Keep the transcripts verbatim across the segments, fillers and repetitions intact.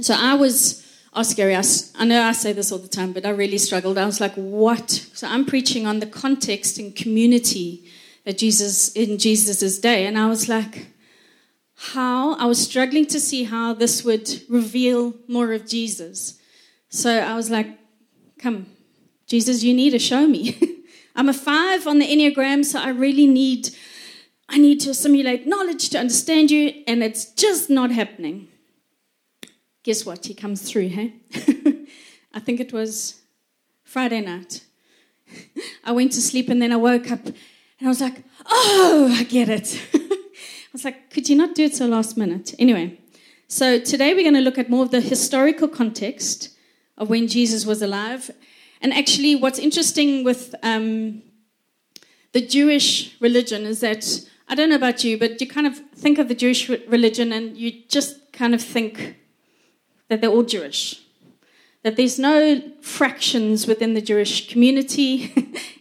So I was, oh scary, I, I know I say this all the time, but I really struggled. I was like, what? So I'm preaching on the context and community that Jesus in Jesus' day. And I was like, how? I was struggling to see how this would reveal more of Jesus. So I was like, come, Jesus, you need to show me. I'm a five on the Enneagram, so I really need, I need to assimilate knowledge to understand you, and it's just not happening. Guess what? He comes through, hey? I think it was Friday night. I went to sleep, and then I woke up, and I was like, oh, I get it. I was like, could you not do it so last minute? Anyway, so today we're going to look at more of the historical context of when Jesus was alive. And actually, what's interesting with um, the Jewish religion is that, I don't know about you, but you kind of think of the Jewish religion and you just kind of think that they're all Jewish, that there's no fractions within the Jewish community.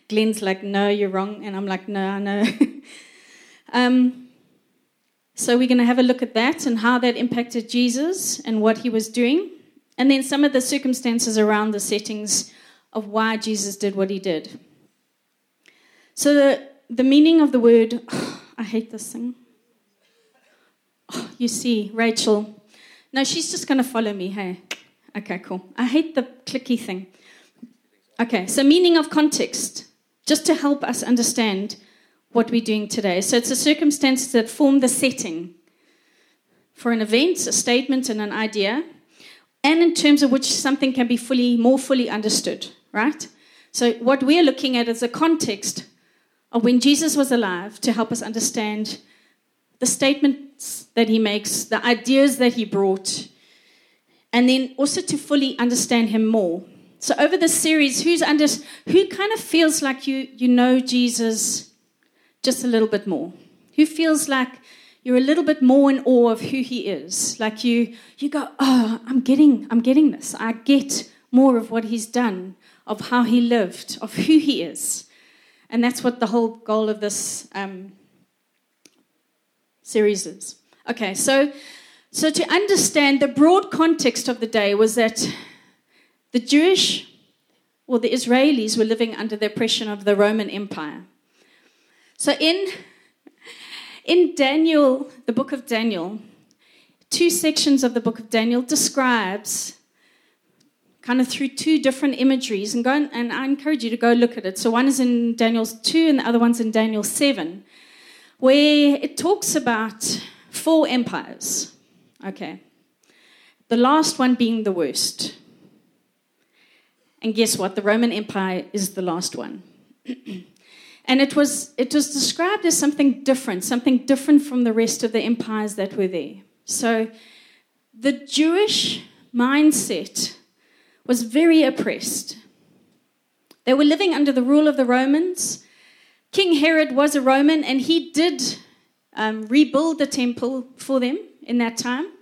Glenn's like, no, you're wrong. And I'm like, no, I know. um, so we're going to have a look at that and how that impacted Jesus and what he was doing. And then some of the circumstances around the settings of why Jesus did what he did. So the, the meaning of the word, oh, I hate this thing. Oh, you see, Rachel. No, she's just going to follow me, hey? Okay, cool. I hate the clicky thing. Okay, so meaning of context, just to help us understand what we're doing today. So it's the circumstances that form the setting for an event, a statement, and an idea, and in terms of which something can be fully, more fully understood, right? So what we're looking at is a context of when Jesus was alive to help us understand the statements that he makes, the ideas that he brought, and then also to fully understand him more. So over this series, who's under, who kind of feels like you, you know Jesus just a little bit more? Who feels like you're a little bit more in awe of who he is? Like you you go, oh, I'm getting, I'm getting this. I get more of what he's done, of how he lived, of who he is. And that's what the whole goal of this um, series is. Okay, so, so to understand the broad context of the day was that the Jewish, or the Israelis, were living under the oppression of the Roman Empire. So in... In Daniel, the book of Daniel, two sections of the book of Daniel describes kind of through two different imageries, and go and, and I encourage you to go look at it. So one is in Daniel two and the other one's in Daniel seven, where it talks about four empires. Okay. The last one being the worst. And guess what? The Roman Empire is the last one. And it was it was described as something different, something different from the rest of the empires that were there. So the Jewish mindset was very oppressed. They were living under the rule of the Romans. King Herod was a Roman, and he did um, rebuild the temple for them in that time.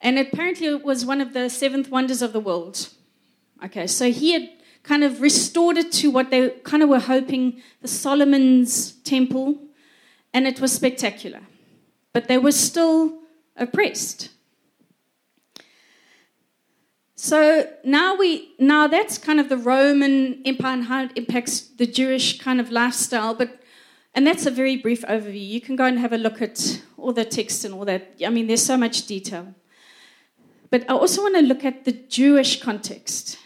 And apparently it was one of the seventh wonders of the world. Okay, so he had kind of restored it to what they kind of were hoping, the Solomon's temple, and it was spectacular. But they were still oppressed. So now we now that's kind of the Roman Empire and how it impacts the Jewish kind of lifestyle, but and that's a very brief overview. You can go and have a look at all the text and all that. I mean, there's so much detail. But I also want to look at the Jewish context.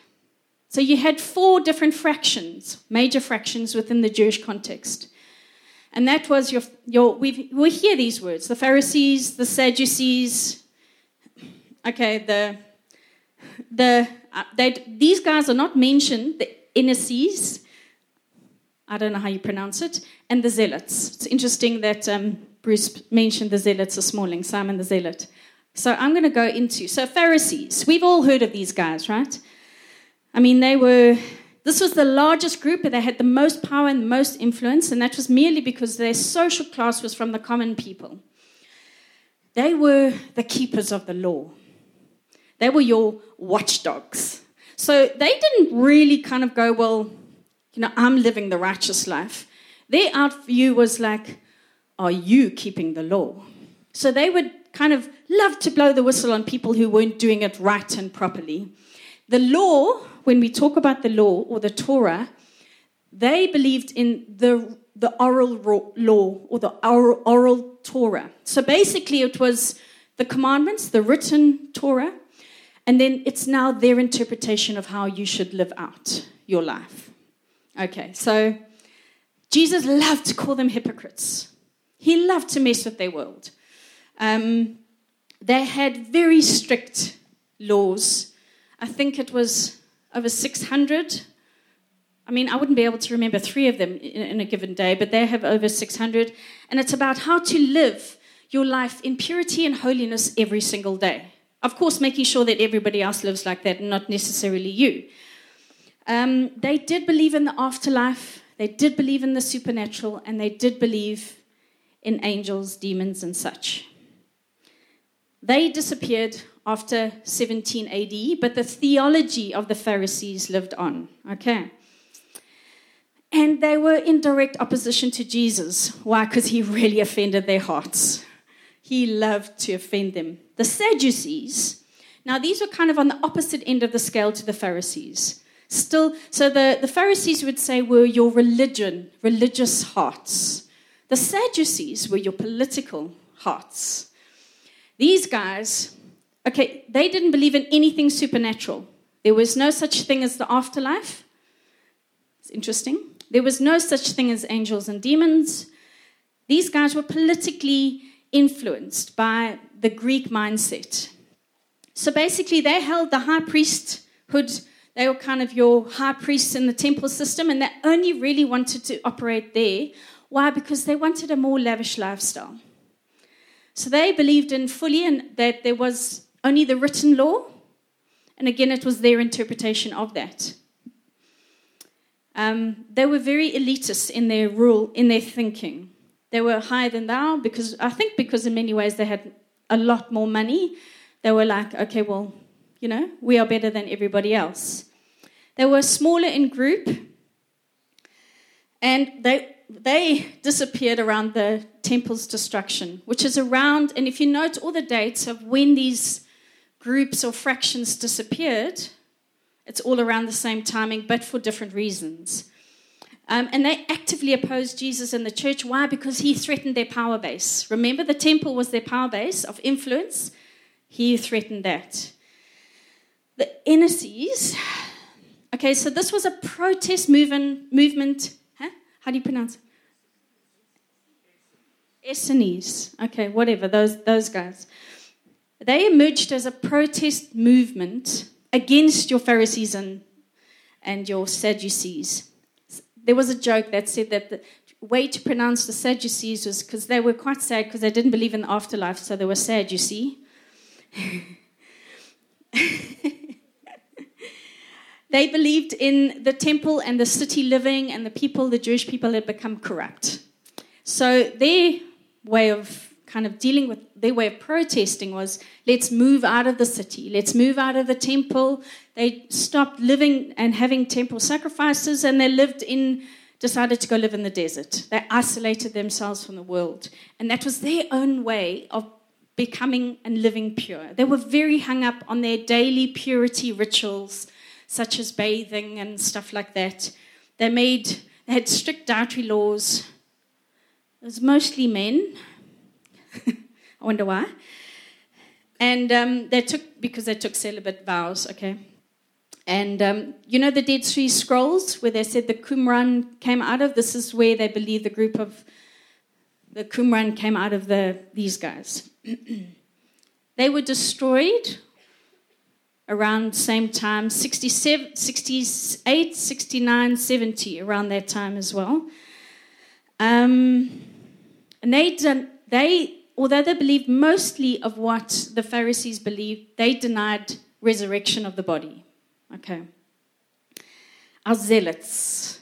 So you had four different fractions, major fractions within the Jewish context. And that was your, your we've, we hear these words, the Pharisees, the Sadducees. Okay, the, the uh, they, these guys are not mentioned, the Essenes, I don't know how you pronounce it, and the Zealots. It's interesting that um, Bruce mentioned the Zealots this morning, Simon the Zealot. So I'm going to go into, so Pharisees, we've all heard of these guys, right? I mean, they were, this was the largest group, and they had the most power and the most influence, and that was merely because their social class was from the common people. They were the keepers of the law. They were your watchdogs. So they didn't really kind of go, well, you know, I'm living the righteous life. Their out view was like, are you keeping the law? So they would kind of loved to blow the whistle on people who weren't doing it right and properly. The law, when we talk about the law or the Torah, they believed in the the oral law or the oral, oral Torah. So basically it was the commandments, the written Torah, and then it's now their interpretation of how you should live out your life. Okay, so Jesus loved to call them hypocrites. He loved to mess with their world. Um, they had very strict laws. I think it was over six hundred. I mean, I wouldn't be able to remember three of them in, in a given day, but they have over six hundred. And it's about how to live your life in purity and holiness every single day. Of course, making sure that everybody else lives like that, not necessarily you. Um, they did believe in the afterlife. They did believe in the supernatural, and they did believe in angels, demons, and such. They disappeared after seventeen A D, but the theology of the Pharisees lived on. Okay. And they were in direct opposition to Jesus. Why? Because he really offended their hearts. He loved to offend them. The Sadducees, now these were kind of on the opposite end of the scale to the Pharisees. Still, so the, the Pharisees would say were your religion, religious hearts. The Sadducees were your political hearts. These guys, okay, they didn't believe in anything supernatural. There was no such thing as the afterlife. It's interesting. There was no such thing as angels and demons. These guys were politically influenced by the Greek mindset. So basically, they held the high priesthood. They were kind of your high priests in the temple system, and they only really wanted to operate there. Why? Because they wanted a more lavish lifestyle. So they believed in fully and that there was only the written law. And again, it was their interpretation of that. Um, they were very elitist in their rule, in their thinking. They were higher than thou because, I think because in many ways they had a lot more money. They were like, okay, well, you know, we are better than everybody else. They were smaller in group. And they... They disappeared around the temple's destruction, which is around, and if you note all the dates of when these groups or fractions disappeared, it's all around the same timing, but for different reasons. Um, and they actively opposed Jesus and the church. Why? Because he threatened their power base. Remember, the temple was their power base of influence. He threatened that. The Essenes. Okay, so this was a protest movement, movement. How do you pronounce it? Essenes. Okay, whatever, those, those guys. They emerged as a protest movement against your Pharisees and, and your Sadducees. There was a joke that said that the way to pronounce the Sadducees was because they were quite sad because they didn't believe in the afterlife, so they were sad, you see. They believed in the temple and the city living, and the people, the Jewish people, had become corrupt. So their way of kind of dealing with, their way of protesting was, let's move out of the city, let's move out of the temple. They stopped living and having temple sacrifices, and they lived in, decided to go live in the desert. They isolated themselves from the world. And that was their own way of becoming and living pure. They were very hung up on their daily purity rituals, such as bathing and stuff like that. They made they had strict dietary laws. It was mostly men. I wonder why. And um, they took, because they took celibate vows, okay. And um, you know the Dead Sea Scrolls, where they said the Qumran came out of? This is where they believe the group of the Qumran came out of the these guys. They were destroyed around the same time, sixty-seven, sixty-eight, sixty-nine, seventy, around that time as well. Um, and they, they, although they believed mostly of what the Pharisees believed, they denied resurrection of the body. Okay. Our Zealots.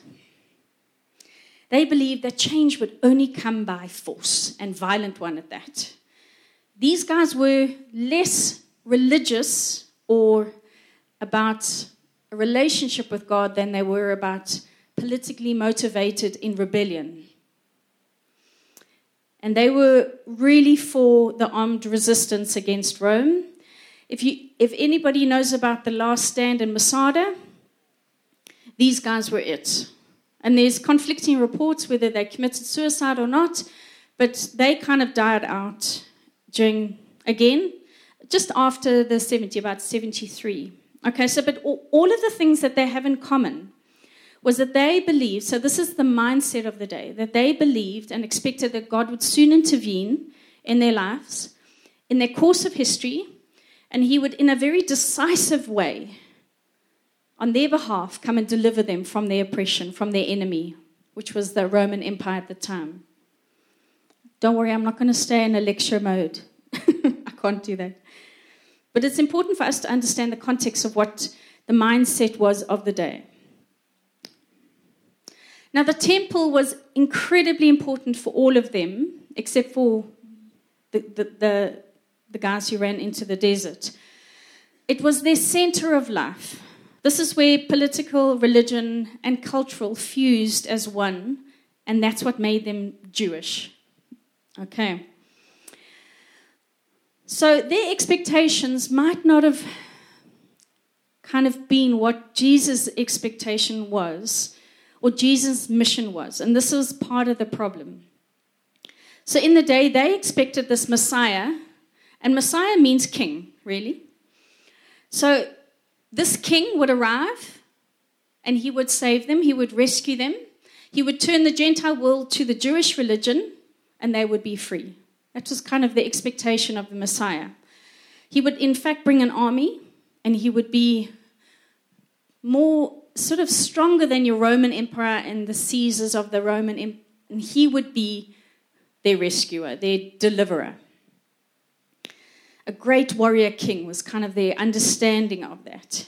They believed that change would only come by force, and violent one at that. These guys were less religious or about a relationship with God than they were about politically motivated in rebellion. and they were really for the armed resistance against Rome. If you, if anybody knows about the last stand in Masada, these guys were it. And there's conflicting reports whether they committed suicide or not, but they kind of died out during, again, just after the seventy, about seventy-three. Okay, so but all of the things that they have in common was that they believed, so this is the mindset of the day, that they believed and expected that God would soon intervene in their lives, in their course of history, and he would, in a very decisive way, on their behalf, come and deliver them from their oppression, from their enemy, which was the Roman Empire at the time. Don't worry, I'm not going to stay in a lecture mode. I can't do that. But it's important for us to understand the context of what the mindset was of the day. Now, the temple was incredibly important for all of them, except for the, the, the, the guys who ran into the desert. It was their center of life. This is where political, religion, and cultural fused as one, and that's what made them Jewish. Okay. So their expectations might not have kind of been what Jesus' expectation was, or Jesus' mission was, and this was part of the problem. So in the day, they expected this Messiah, and Messiah means king, really. So this king would arrive, and he would save them, he would rescue them, he would turn the Gentile world to the Jewish religion, and they would be free. That was kind of the expectation of the Messiah. He would, in fact, bring an army, and he would be more sort of stronger than your Roman emperor and the Caesars of the Roman Empire, and he would be their rescuer, their deliverer. A great warrior king was kind of their understanding of that.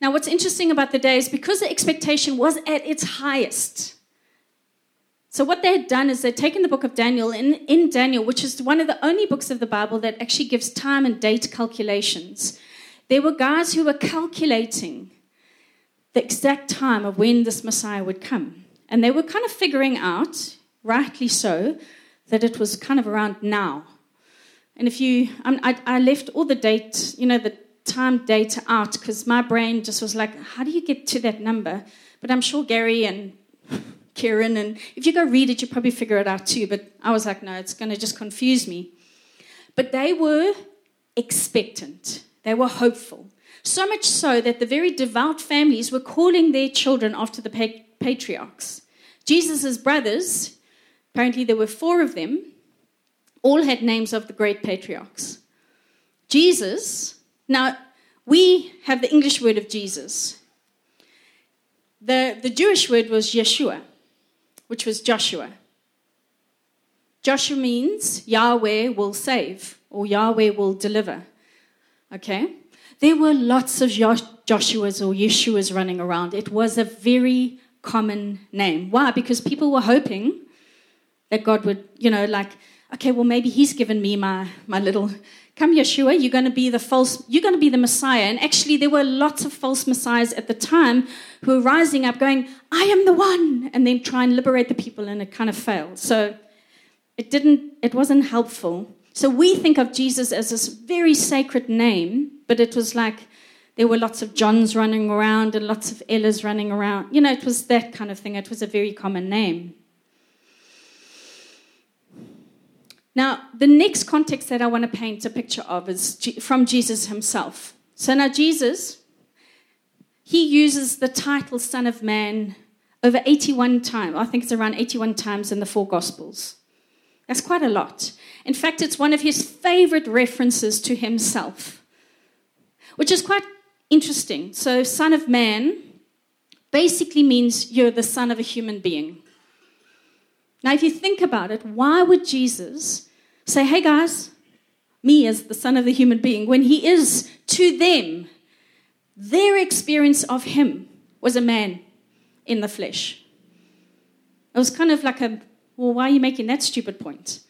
Now, what's interesting about the day is because the expectation was at its highest. So what they had done is they'd taken the book of Daniel, and in Daniel, which is one of the only books of the Bible that actually gives time and date calculations, there were guys who were calculating the exact time of when this Messiah would come. And they were kind of figuring out, rightly so, that it was kind of around now. And if you, I, I left all the date, you know, the time data out because my brain just was like, how do you get to that number? But I'm sure Gary and Karen, and if you go read it, you probably figure it out too. But I was like, no, it's going to just confuse me. But they were expectant. They were hopeful. So much so that the very devout families were calling their children after the patriarchs. Jesus' brothers, apparently there were four of them, all had names of the great patriarchs. Jesus, now we have the English word of Jesus. The, the Jewish word was Yeshua, which was Joshua. Joshua means Yahweh will save, or Yahweh will deliver. Okay? There were lots of Joshuas or Yeshuas running around. It was a very common name. Why? Because people were hoping that God would, you know, like, okay, well, maybe he's given me my, my little, come Yeshua, you're going to be the false, you're going to be the Messiah. And actually there were lots of false messiahs at the time who were rising up going, I am the one, and then try and liberate the people, and it kind of failed. So it didn't, it wasn't helpful. So we think of Jesus as this very sacred name, but it was like there were lots of Johns running around and lots of Ellas running around. You know, it was that kind of thing. It was a very common name. Now, the next context that I want to paint a picture of is from Jesus himself. So now Jesus, he uses the title Son of Man over eighty-one times. I think it's around eighty-one times in the four Gospels. That's quite a lot. In fact, it's one of his favorite references to himself, which is quite interesting. So Son of Man basically means you're the son of a human being. Now, if you think about it, why would Jesus say, hey, guys, me as the son of the human being, when he is to them, their experience of him was a man in the flesh? It was kind of like a, well, why are you making that stupid point?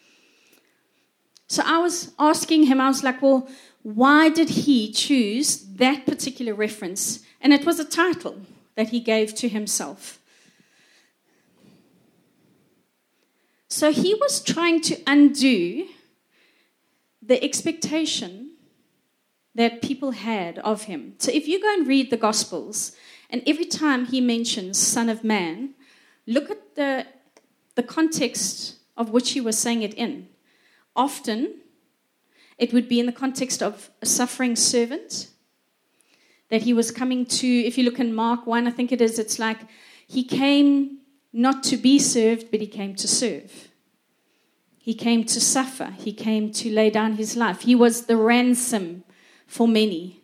So I was asking him, I was like, well, why did he choose that particular reference? And it was a title that he gave to himself. So he was trying to undo the expectation that people had of him. So if you go and read the Gospels, and every time he mentions Son of Man, look at the, the context of which he was saying it in. Often, it would be in the context of a suffering servant that he was coming to. If you look in Mark one, I think it is, it's like he came not to be served, but he came to serve. He came to suffer. He came to lay down his life. He was the ransom for many.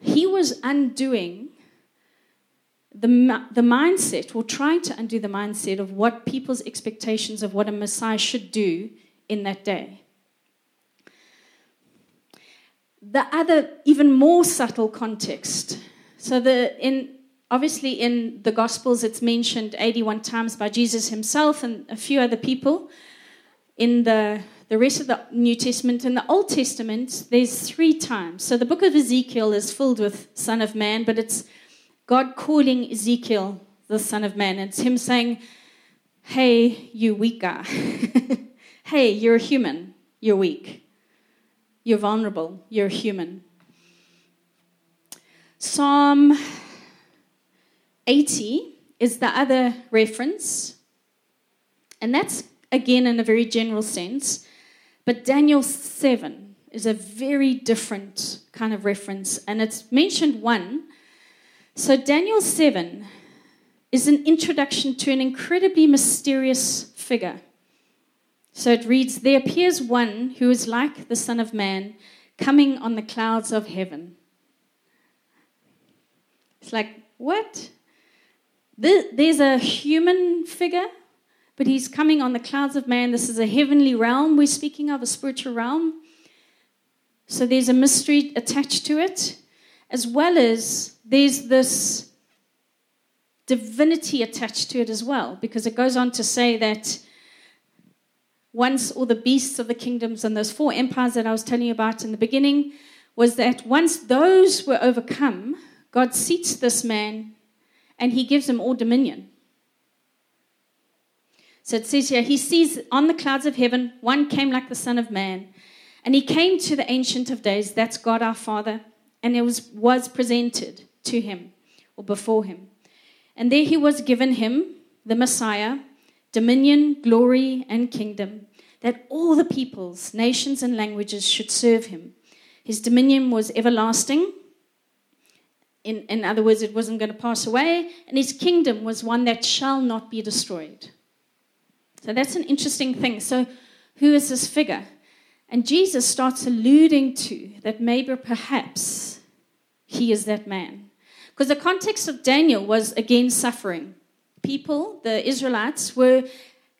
He was undoing the, the mindset, or trying to undo the mindset of what people's expectations of what a Messiah should do in that day. The other, even more subtle context. So the in obviously in the Gospels it's mentioned eighty-one times by Jesus himself and a few other people. In the, the rest of the New Testament, in the Old Testament, there's three times. So the book of Ezekiel is filled with Son of Man, but it's God calling Ezekiel the Son of Man. It's him saying, hey, you weak guy. Hey, you're a human. You're weak. You're vulnerable. You're human. Psalm eighty is the other reference. And that's, again, in a very general sense. But Daniel seven is a very different kind of reference. And it's mentioned one. So Daniel seven is an introduction to an incredibly mysterious figure. So it reads, there appears one who is like the Son of Man, coming on the clouds of heaven. It's like, what? There's a human figure, but he's coming on the clouds of man. This is a heavenly realm we're speaking of, a spiritual realm. So there's a mystery attached to it, as well as there's this divinity attached to it as well, because it goes on to say that once all the beasts of the kingdoms and those four empires that I was telling you about in the beginning, was that once those were overcome, God seats this man and he gives him all dominion. So it says here, he sees on the clouds of heaven, one came like the Son of Man, and he came to the Ancient of Days, that's God our Father, and it was, was presented to him or before him. And there he was given him, the Messiah, dominion, glory, and kingdom, that all the peoples, nations, and languages should serve him. His dominion was everlasting. In, in other words, it wasn't going to pass away. And his kingdom was one that shall not be destroyed. So that's an interesting thing. So who is this figure? And Jesus starts alluding to that maybe perhaps he is that man. Because the context of Daniel was, again, suffering. People, the Israelites, were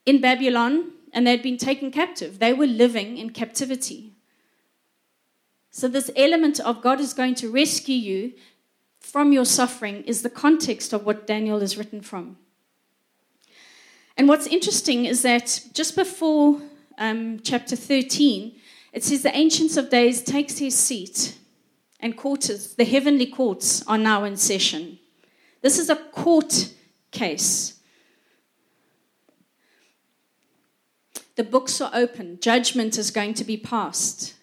in Babylon and they'd been taken captive. They were living in captivity. So this element of God is going to rescue you from your suffering is the context of what Daniel is written from. And what's interesting is that just before um, chapter thirteen, it says the Ancients of Days takes his seat and quarters, the heavenly courts are now in session. This is a court case. The books are open. Judgment is going to be passed.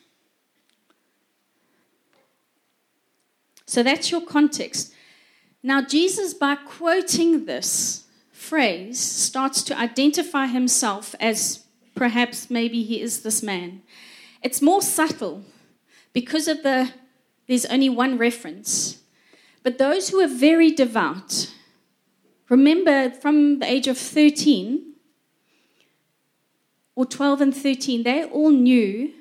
So that's your context. Now Jesus, by quoting this phrase, starts to identify himself as perhaps maybe he is this man. It's more subtle because of the, there's only one reference. But those who are very devout, remember, from the age of thirteen, or twelve and thirteen, they all knew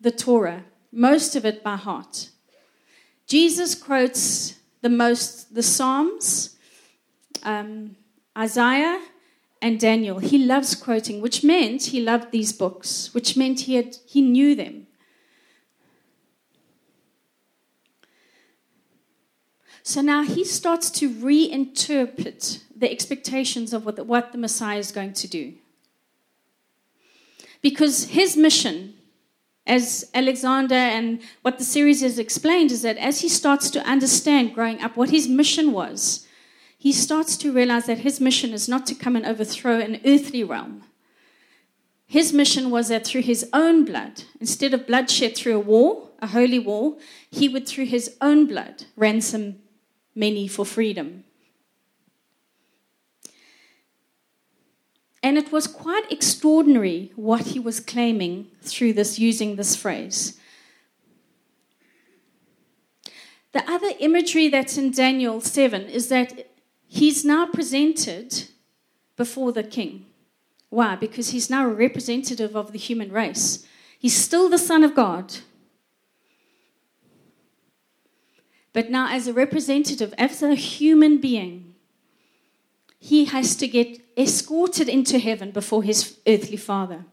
the Torah, most of it by heart. Jesus quotes the most, the Psalms, um, Isaiah, and Daniel. He loves quoting, which meant he loved these books, which meant he had, he knew them. So now he starts to reinterpret the expectations of what the, what the Messiah is going to do. Because his mission, as Alexander and what the series has explained, is that as he starts to understand growing up what his mission was, he starts to realize that his mission is not to come and overthrow an earthly realm, His mission was that through his own blood, instead of blood shed through a war, a holy war, he would, through his own blood, ransom many for freedom. And it was quite extraordinary what he was claiming through this, using this phrase. The other imagery that's in Daniel seven is that he's now presented before the king. Why? Because he's now a representative of the human race. He's still the Son of God. But now as a representative, as a human being, he has to get escorted into heaven before his earthly father.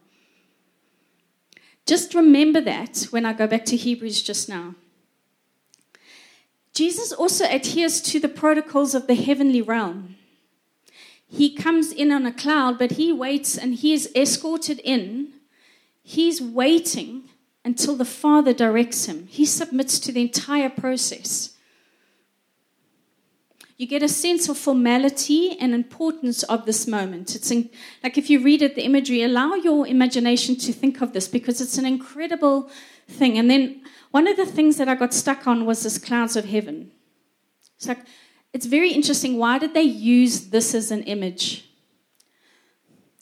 Just remember that when I go back to Hebrews just now. Jesus also adheres to the protocols of the heavenly realm. He comes in on a cloud, but he waits and he is escorted in. He's waiting until the Father directs him. He submits to the entire process. You get a sense of formality and importance of this moment. It's in, like if you read it, the imagery, allow your imagination to think of this because it's an incredible thing. And then one of the things that I got stuck on was this clouds of heaven. It's like, it's very interesting. Why did they use this as an image?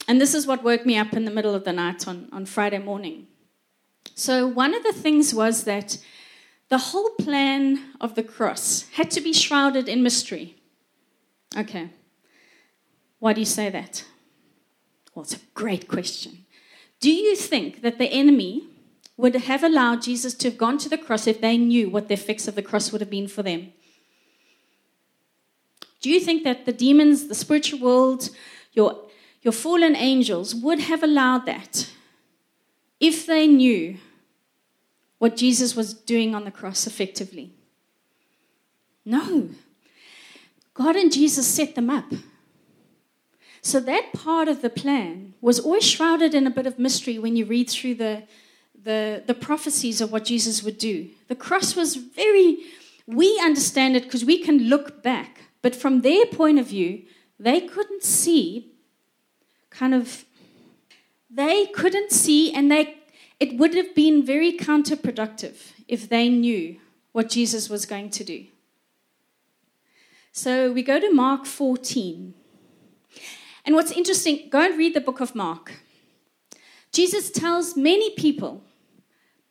And this is what woke me up in the middle of the night on, on Friday morning. So one of the things was that the whole plan of the cross had to be shrouded in mystery. Okay. Why do you say that? Well, it's a great question. Do you think that the enemy would have allowed Jesus to have gone to the cross if they knew what the effects of the cross would have been for them? Do you think that the demons, the spiritual world, your, your fallen angels would have allowed that if they knew what Jesus was doing on the cross effectively? No. God and Jesus set them up. So that part of the plan was always shrouded in a bit of mystery when you read through the The, the prophecies of what Jesus would do. The cross was very, we understand it because we can look back. But from their point of view, they couldn't see, kind of, they couldn't see and they it would have been very counterproductive if they knew what Jesus was going to do. So we go to Mark fourteen. And what's interesting, go and read the book of Mark. Jesus tells many people,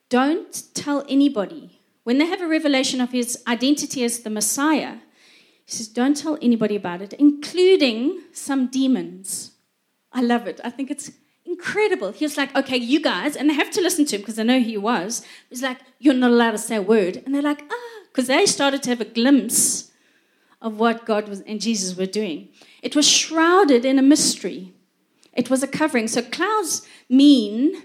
don't tell anybody. When they have a revelation of his identity as the Messiah, he says, don't tell anybody about it, including some demons. I love it. I think it's incredible. He was like, okay, you guys, and they have to listen to him because they know who he was. He's like, you're not allowed to say a word. And they're like, ah, because they started to have a glimpse of what God was and Jesus were doing. It was shrouded in a mystery. It was a covering. So clouds mean,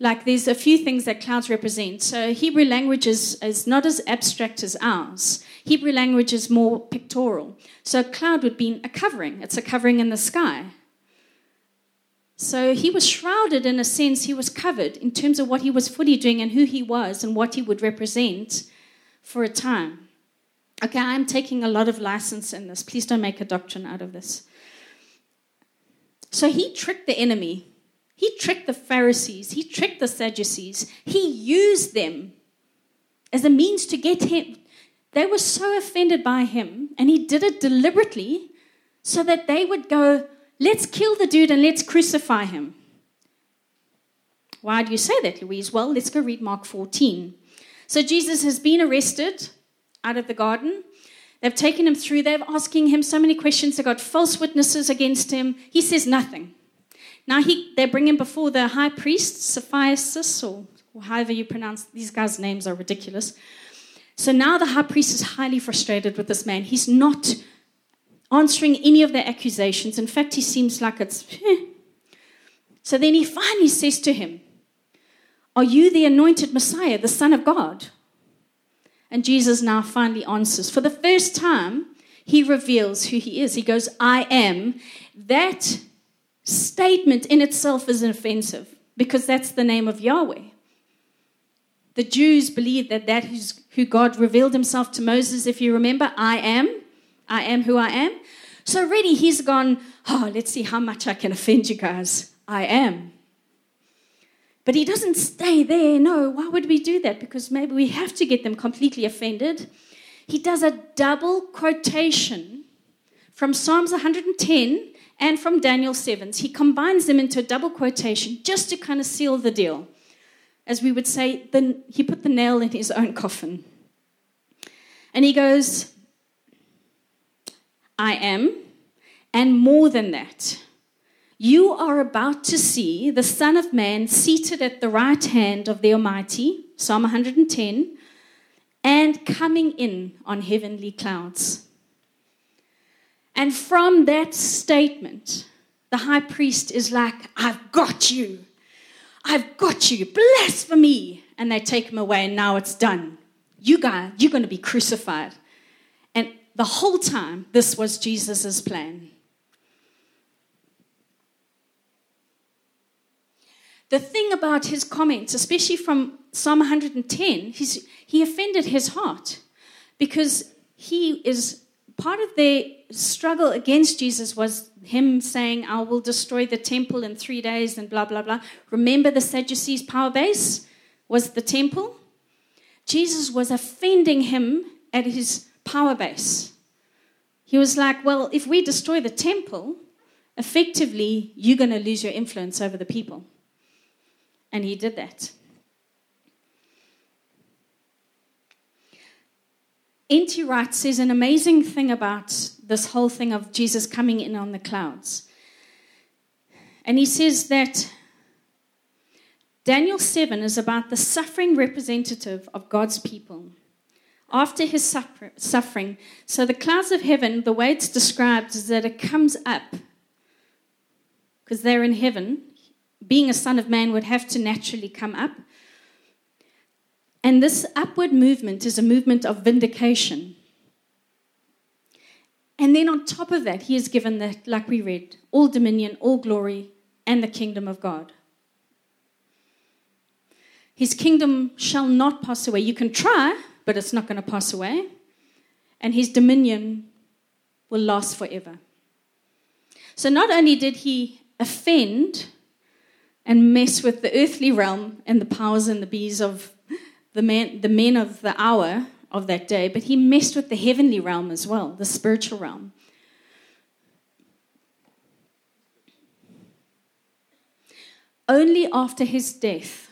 like there's a few things that clouds represent. So Hebrew language is, is not as abstract as ours. Hebrew language is more pictorial. So a cloud would mean a covering. It's a covering in the sky. So he was shrouded in a sense. He was covered in terms of what he was fully doing and who he was and what he would represent for a time. Okay, I'm taking a lot of license in this. Please don't make a doctrine out of this. So he tricked the enemy. He tricked the Pharisees. He tricked the Sadducees. He used them as a means to get him. They were so offended by him, and he did it deliberately so that they would go, let's kill the dude and let's crucify him. Why do you say that, Louise? Well, let's go read Mark fourteen. So Jesus has been arrested out of the garden. They've taken him through. They're asking him so many questions. They've got false witnesses against him. He says nothing. Now he, they bring him before the high priest, Caiaphas, or, or however you pronounce. These guys' names are ridiculous. So now the high priest is highly frustrated with this man. He's not answering any of their accusations. In fact, he seems like it's... Eh. So then he finally says to him, are you the anointed Messiah, the Son of God? And Jesus now finally answers. For the first time, he reveals who he is. He goes, I am. That statement in itself is offensive because that's the name of Yahweh. The Jews believed that that is who God revealed himself to Moses. If you remember, I am. I am who I am. So already he's gone, oh, let's see how much I can offend you guys. I am. But he doesn't stay there. No, why would we do that? Because maybe we have to get them completely offended. He does a double quotation from Psalms one hundred ten and from Daniel seven. He combines them into a double quotation just to kind of seal the deal. As we would say, the, he put the nail in his own coffin. And he goes, I am, and more than that. You are about to see the Son of Man seated at the right hand of the Almighty, Psalm one hundred ten, and coming in on heavenly clouds. And from that statement, the high priest is like, I've got you. I've got you. Blasphemy. And they take him away, and now it's done. You guys, you're going to be crucified. And the whole time, this was Jesus' plan. The thing about his comments, especially from Psalm one hundred ten, he's, he offended his heart because he is part of their struggle against Jesus was him saying, I will destroy the temple in three days and blah, blah, blah. Remember the Sadducees' power base was the temple? Jesus was offending him at his power base. He was like, well, if we destroy the temple, effectively, you're going to lose your influence over the people. And he did that. N T Wright says an amazing thing about this whole thing of Jesus coming in on the clouds. And he says that Daniel seven is about the suffering representative of God's people. After his suffer- suffering, so the clouds of heaven, the way it's described is that it comes up because they're in heaven. Being a son of man would have to naturally come up. And this upward movement is a movement of vindication. And then on top of that, he is given that, like we read, all dominion, all glory, and the kingdom of God. His kingdom shall not pass away. You can try, but it's not going to pass away. And his dominion will last forever. So not only did he offend and mess with the earthly realm and the powers and the bees of the man, the men of the hour of that day, but he messed with the heavenly realm as well, the spiritual realm. Only after his death,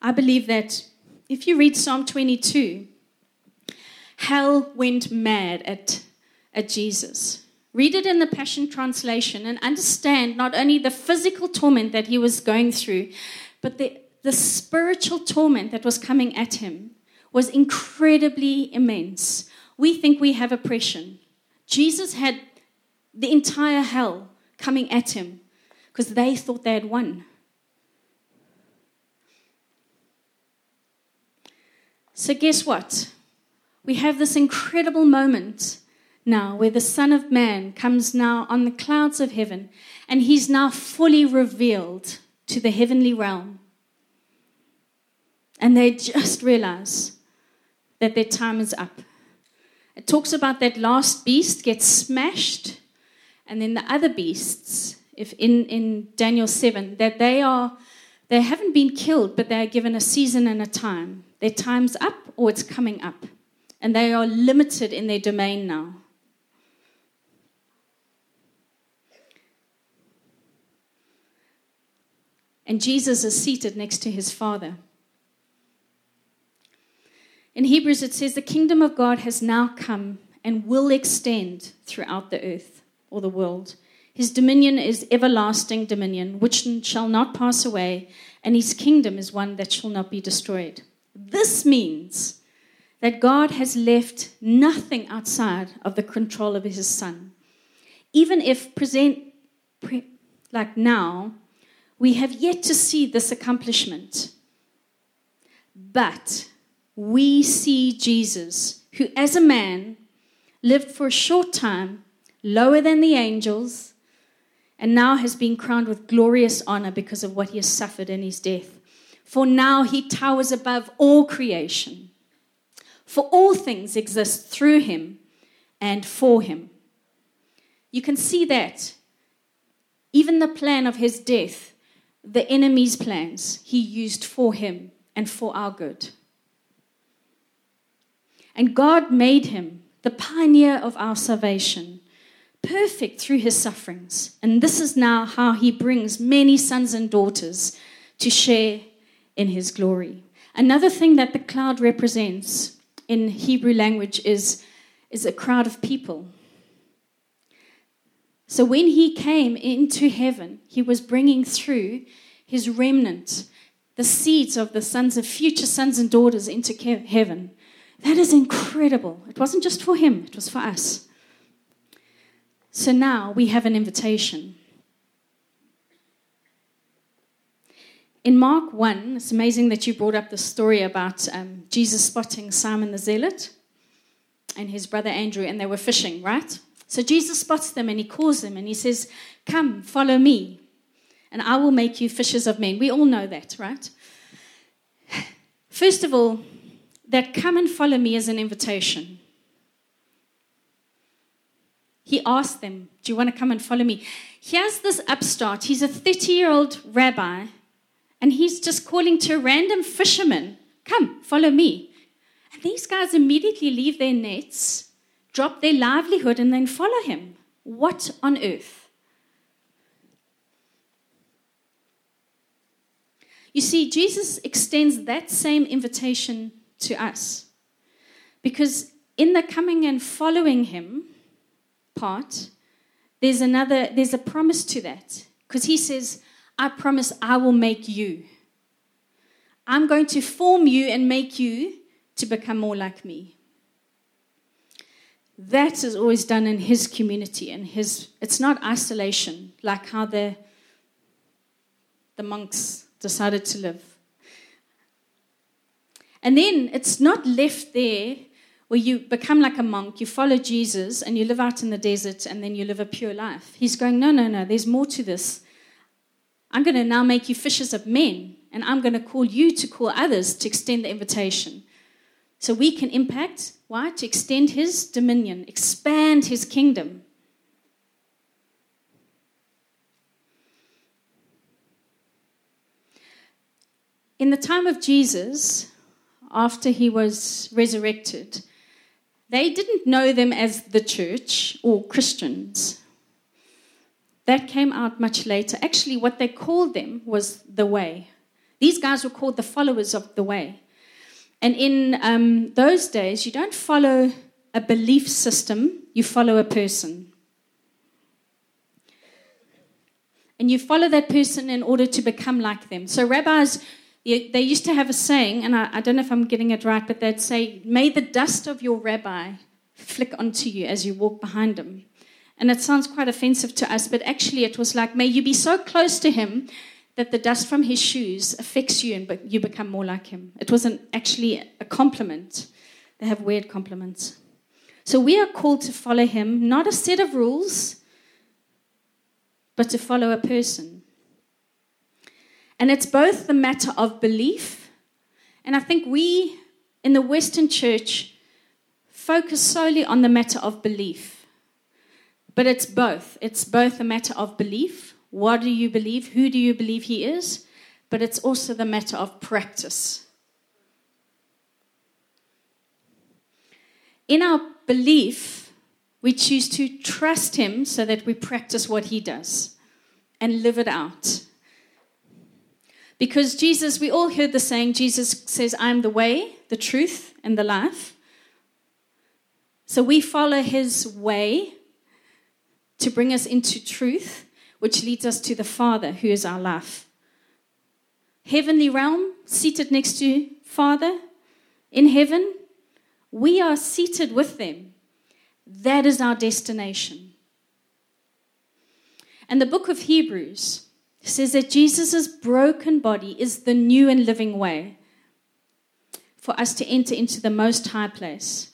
I believe that if you read Psalm twenty-two, hell went mad at, at Jesus. Read it in the Passion Translation and understand not only the physical torment that he was going through, but the, the spiritual torment that was coming at him was incredibly immense. We think we have oppression. Jesus had the entire hell coming at him because they thought they had won. So guess what? We have this incredible moment now, where the Son of Man comes now on the clouds of heaven, and he's now fully revealed to the heavenly realm. And they just realize that their time is up. It talks about that last beast gets smashed, and then the other beasts, if in, in Daniel seven, that they are they haven't been killed, but they are given a season and a time. Their time's up, or it's coming up, and they are limited in their domain now. And Jesus is seated next to his Father. In Hebrews it says, the kingdom of God has now come and will extend throughout the earth or the world. His dominion is everlasting dominion, which shall not pass away, and his kingdom is one that shall not be destroyed. This means that God has left nothing outside of the control of his Son. Even if present, pre, like now, we have yet to see this accomplishment. But we see Jesus, who as a man lived for a short time, lower than the angels, and now has been crowned with glorious honor because of what he has suffered in his death. For now he towers above all creation. For all things exist through him and for him. You can see that even the plan of his death the enemy's plans he used for him and for our good. And God made him the pioneer of our salvation, perfect through his sufferings. And this is now how he brings many sons and daughters to share in his glory. Another thing that the cloud represents in Hebrew language is, is a crowd of people. So when he came into heaven, he was bringing through his remnant, the seeds of the sons of future sons and daughters into heaven. That is incredible. It wasn't just for him, it was for us. So now we have an invitation. In Mark one, it's amazing that you brought up the story about um, Jesus spotting Simon the Zealot and his brother Andrew, and they were fishing, right? So Jesus spots them and he calls them and he says, come, follow me, and I will make you fishers of men. We all know that, right? First of all, that come and follow me is an invitation. He asked them, do you want to come and follow me? Here's this upstart. He's a thirty-year-old rabbi, and he's just calling to a random fisherman, come, follow me. And these guys immediately leave their nets, drop their livelihood, and then follow him. What on earth? You see, Jesus extends that same invitation to us. Because in the coming and following him part, there's another, there's a promise to that. Because he says, I promise I will make you. I'm going to form you and make you to become more like me. That is always done in his community, and his, it's not isolation, like how the, the monks decided to live. And then it's not left there where you become like a monk, you follow Jesus, and you live out in the desert, and then you live a pure life. He's going, no, no, no, there's more to this. I'm going to now make you fishers of men, and I'm going to call you to call others to extend the invitation. So we can impact, why? To extend his dominion, expand his kingdom. In the time of Jesus, after he was resurrected, they didn't know them as the church or Christians. That came out much later. Actually, what they called them was the Way. These guys were called the followers of the Way. And in um, those days, you don't follow a belief system, you follow a person. And you follow that person in order to become like them. So rabbis, they used to have a saying, and I, I don't know if I'm getting it right, but they'd say, may the dust of your rabbi flick onto you as you walk behind him. And it sounds quite offensive to us, but actually it was like, may you be so close to him that the dust from his shoes affects you and you become more like him. It wasn't actually a compliment. They have weird compliments. So we are called to follow him, not a set of rules, but to follow a person. And it's both the matter of belief, and I think we in the Western church focus solely on the matter of belief. But it's both. It's both a matter of belief. What do you believe? Who do you believe he is? But it's also the matter of practice. In our belief, we choose to trust him so that we practice what he does and live it out. Because Jesus, we all heard the saying, Jesus says, I am the way, the truth, and the life. So we follow his way to bring us into truth, which leads us to the Father, who is our life. Heavenly realm, seated next to Father in heaven, we are seated with them. That is our destination. And the book of Hebrews says that Jesus' broken body is the new and living way for us to enter into the most high place.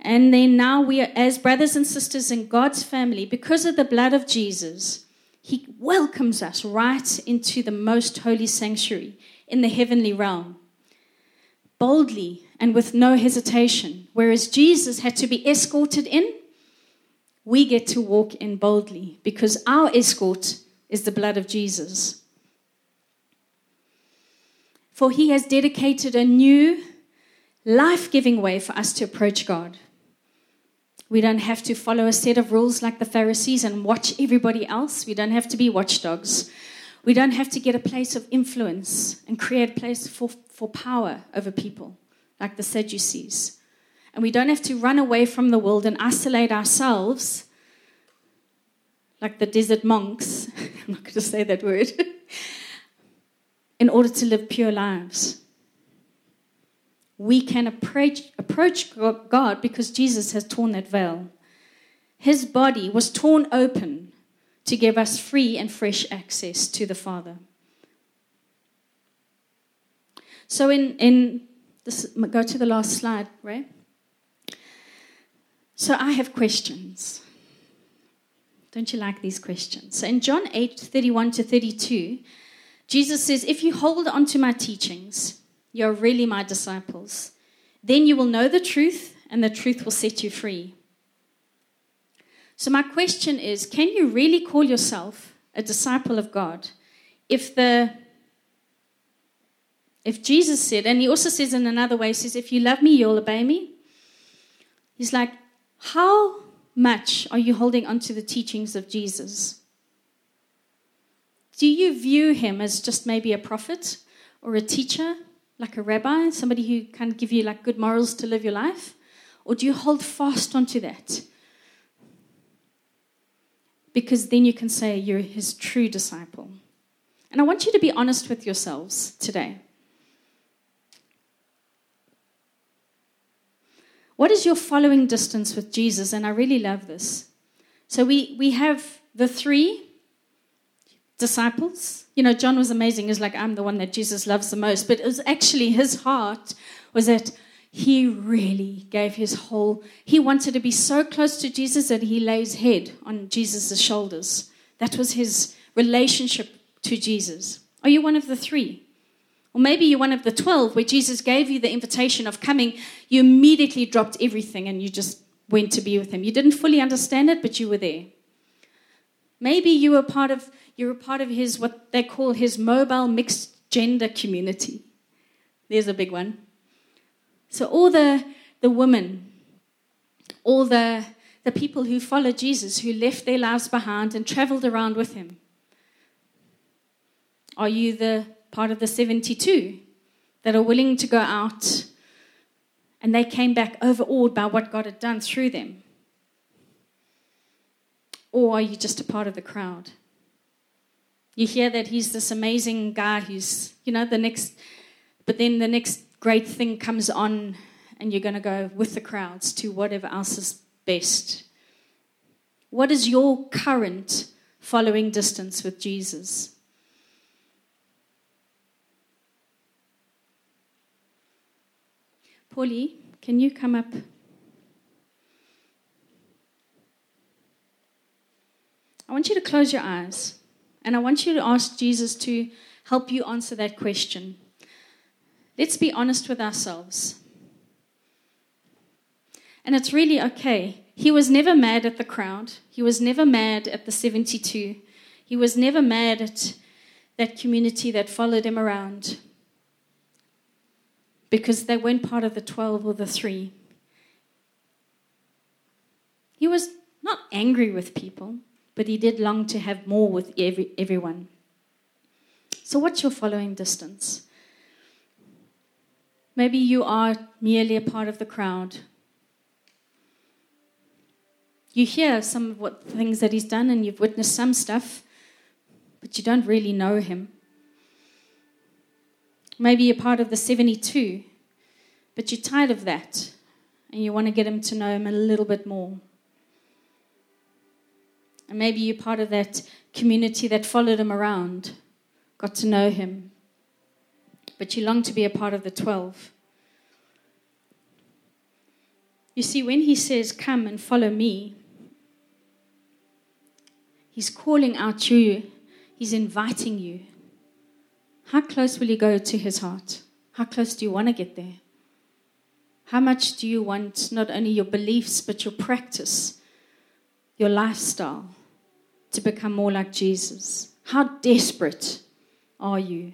And then now we are, as brothers and sisters in God's family, because of the blood of Jesus, he welcomes us right into the most holy sanctuary in the heavenly realm, boldly and with no hesitation. Whereas Jesus had to be escorted in, we get to walk in boldly because our escort is the blood of Jesus. for he has dedicated a new life-giving way for us to approach God. We don't have to follow a set of rules like the Pharisees and watch everybody else. We don't have to be watchdogs. We don't have to get a place of influence and create a place for, for power over people like the Sadducees. And we don't have to run away from the world and isolate ourselves like the desert monks. I'm not going to say that word. In order to live pure lives. We can approach, approach God because Jesus has torn that veil. His body was torn open to give us free and fresh access to the Father. So in, in this, go to the last slide, Ray. So I have questions. Don't you like these questions? So in John eight, thirty-one to thirty-two, Jesus says, if you hold on to my teachings, you're really my disciples. Then you will know the truth, and the truth will set you free. So my question is, can you really call yourself a disciple of God? If the if Jesus said, and he also says in another way, he says, if you love me, you'll obey me. He's like, how much are you holding on to the teachings of Jesus? Do you view him as just maybe a prophet or a teacher? Like a rabbi, somebody who can give you like good morals to live your life? Or do you hold fast onto that? Because then you can say you're his true disciple. And I want you to be honest with yourselves today. What is your following distance with Jesus? And I really love this. So we, we have the three disciples. You know, John was amazing. He's like, I'm the one that Jesus loves the most. But it was actually his heart was that he really gave his whole, he wanted to be so close to Jesus that he lays head on Jesus' shoulders. That was his relationship to Jesus. Are you one of the three? Or maybe you're one of the twelve where Jesus gave you the invitation of coming. You immediately dropped everything and you just went to be with him. You didn't fully understand it, but you were there. Maybe you were part of you're a part of his what they call his mobile mixed gender community. There's a big one. So all the the women, all the the people who follow Jesus, who left their lives behind and traveled around with him. Are you the part of the seventy-two that are willing to go out and they came back overawed by what God had done through them? Or are you just a part of the crowd? You hear that he's this amazing guy who's, you know, the next, but then the next great thing comes on and you're going to go with the crowds to whatever else is best. What is your current following distance with Jesus? Paulie, can you come up? I want you to close your eyes and I want you to ask Jesus to help you answer that question. Let's be honest with ourselves. And it's really okay. He was never mad at the crowd. He was never mad at the seventy-two. He was never mad at that community that followed him around because they weren't part of the twelve or the three. He was not angry with people. But he did long to have more with every, everyone. So what's your following distance? Maybe you are merely a part of the crowd. You hear some of what things that he's done and you've witnessed some stuff, but you don't really know him. Maybe you're part of the seventy-two, but you're tired of that and you want to get him to know him a little bit more. And maybe you're part of that community that followed him around, got to know him. But you long to be a part of the twelve. You see, when he says, come and follow me, he's calling out you. He's inviting you. How close will you go to his heart? How close do you want to get there? How much do you want not only your beliefs, but your practice? Your lifestyle to become more like Jesus. How desperate are you?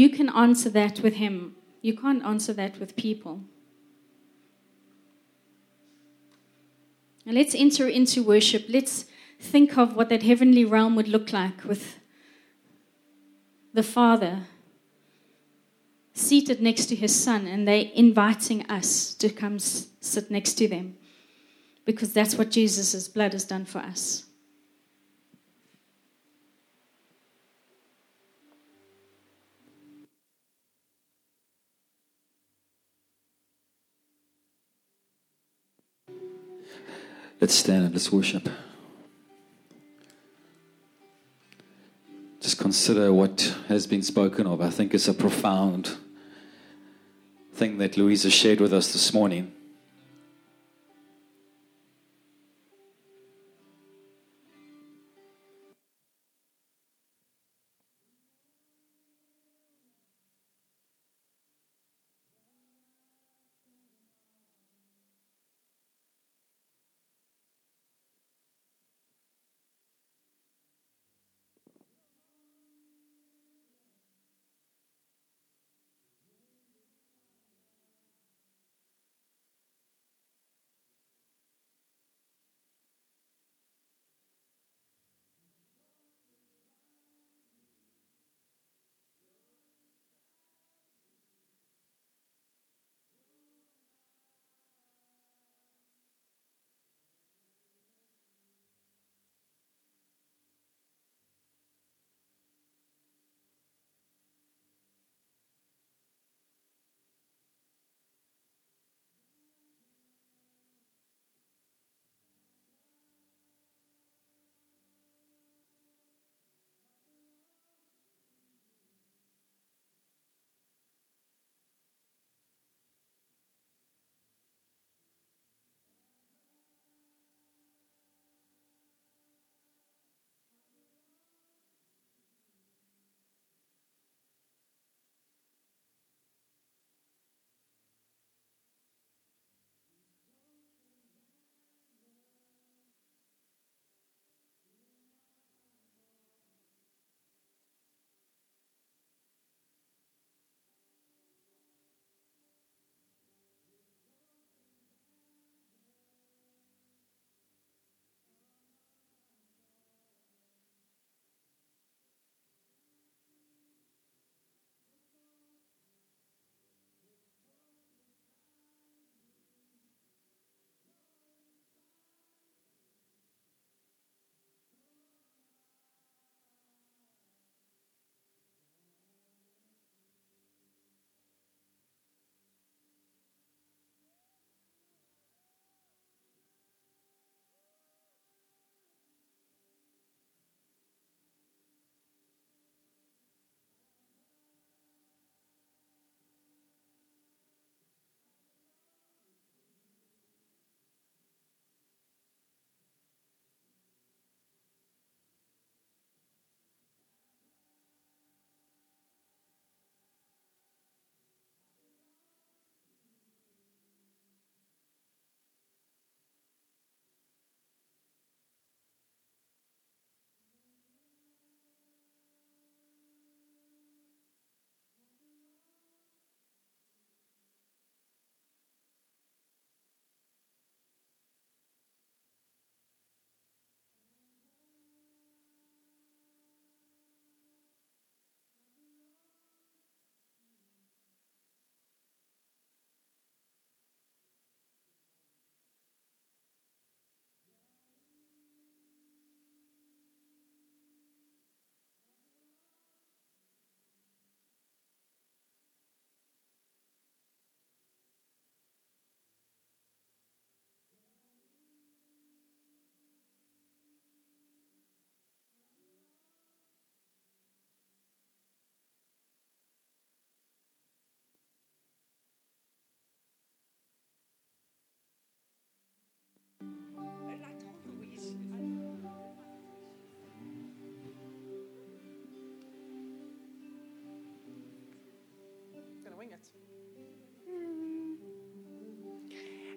You can answer that with him. You can't answer that with people. Now let's enter into worship. Let's think of what that heavenly realm would look like with the Father seated next to his Son, and they're inviting us to come sit next to them, because that's what Jesus' blood has done for us. Let's stand and let's worship. Just consider what has been spoken of. I think it's a profound thing that Louisa shared with us this morning.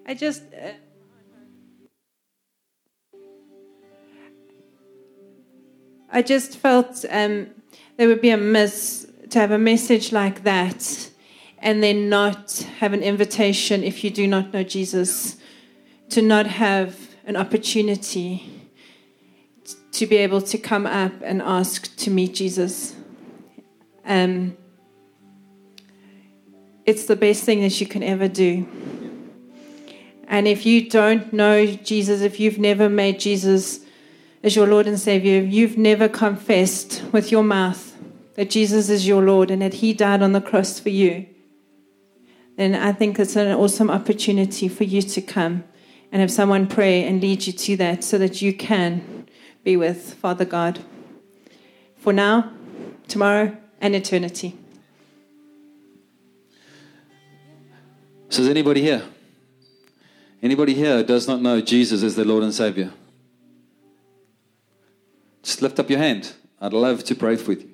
I just, uh, I just felt um, there would be a miss to have a message like that and then not have an invitation if you do not know Jesus, to not have an opportunity to be able to come up and ask to meet Jesus. Um, it's the best thing that you can ever do. And if you don't know Jesus, if you've never made Jesus as your Lord and Savior, if you've never confessed with your mouth that Jesus is your Lord and that He died on the cross for you, then I think it's an awesome opportunity for you to come and have someone pray and lead you to that so that you can be with Father God for now, tomorrow, and eternity. So is anybody here? Anybody here who does not know Jesus as their Lord and Savior? Just lift up your hand. I'd love to pray with you.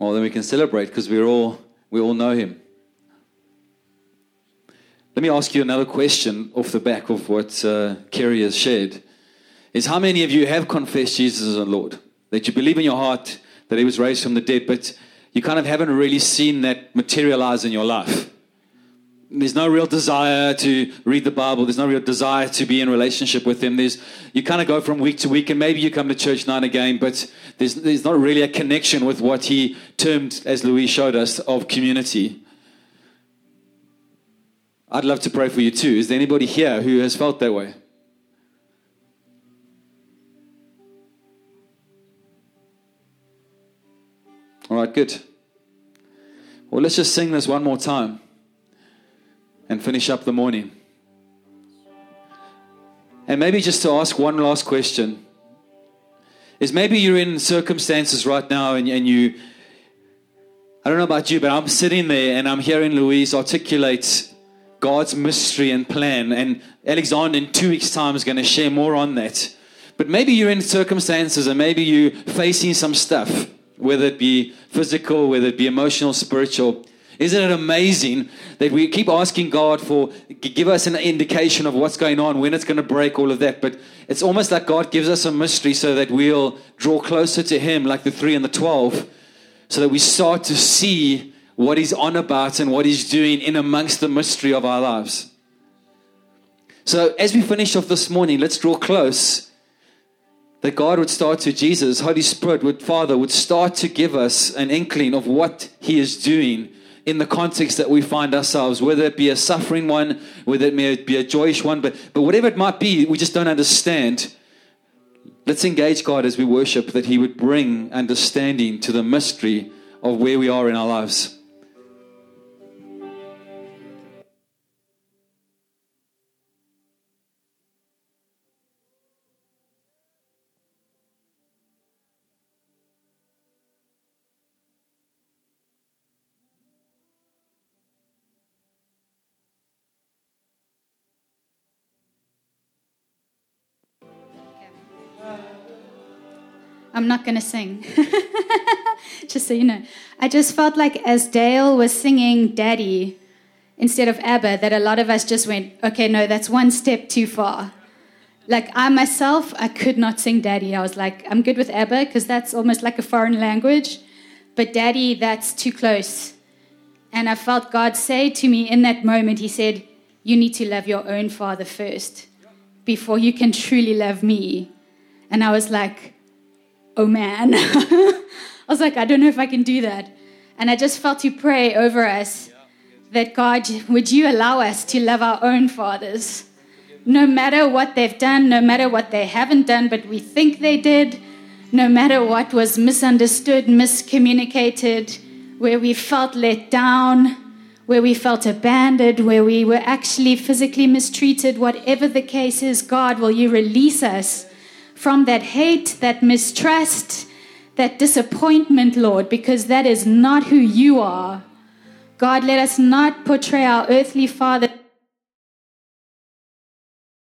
Well, then we can celebrate because we're all we all know Him. Let me ask you another question off the back of what uh, Kerry has shared. Is how many of you have confessed Jesus as a Lord? That you believe in your heart that He was raised from the dead, but you kind of haven't really seen that materialize in your life. There's no real desire to read the Bible. There's no real desire to be in relationship with Him. There's, you kind of go from week to week, and maybe you come to church now and again, but there's, there's not really a connection with what he termed, as Louis showed us, of community. I'd love to pray for you too. Is there anybody here who has felt that way? All right, good. Well, let's just sing this one more time and finish up the morning. And maybe just to ask one last question is maybe you're in circumstances right now and, and you, I don't know about you, but I'm sitting there and I'm hearing Louise articulate God's mystery and plan, and Alexander in two weeks' time is going to share more on that. But maybe you're in circumstances and maybe you're facing some stuff, whether it be physical, whether it be emotional, spiritual. Isn't it amazing that we keep asking God for, give us an indication of what's going on, when it's going to break, all of that. But it's almost like God gives us a mystery so that we'll draw closer to Him, like the three and the twelve, so that we start to see what He's on about and what He's doing in amongst the mystery of our lives. So as we finish off this morning, let's draw close that God would start to, Jesus, Holy Spirit, would Father, would start to give us an inkling of what He is doing in the context that we find ourselves, whether it be a suffering one, whether it may be a joyous one, but, but whatever it might be, we just don't understand. Let's engage God as we worship, that He would bring understanding to the mystery of where we are in our lives. I'm not going to sing, just so you know. I just felt like as Dale was singing Daddy instead of Abba, that a lot of us just went, okay, no, that's one step too far. Like I myself, I could not sing Daddy. I was like, I'm good with Abba because that's almost like a foreign language. But Daddy, that's too close. And I felt God say to me in that moment, He said, you need to love your own father first before you can truly love me. And I was like, oh man, I was like, I don't know if I can do that. And I just felt to pray over us that God, would you allow us to love our own fathers? No matter what they've done, no matter what they haven't done, but we think they did, no matter what was misunderstood, miscommunicated, where we felt let down, where we felt abandoned, where we were actually physically mistreated, whatever the case is, God, will you release us from that hate, that mistrust, that disappointment, Lord, because that is not who you are. God, let us not portray our earthly father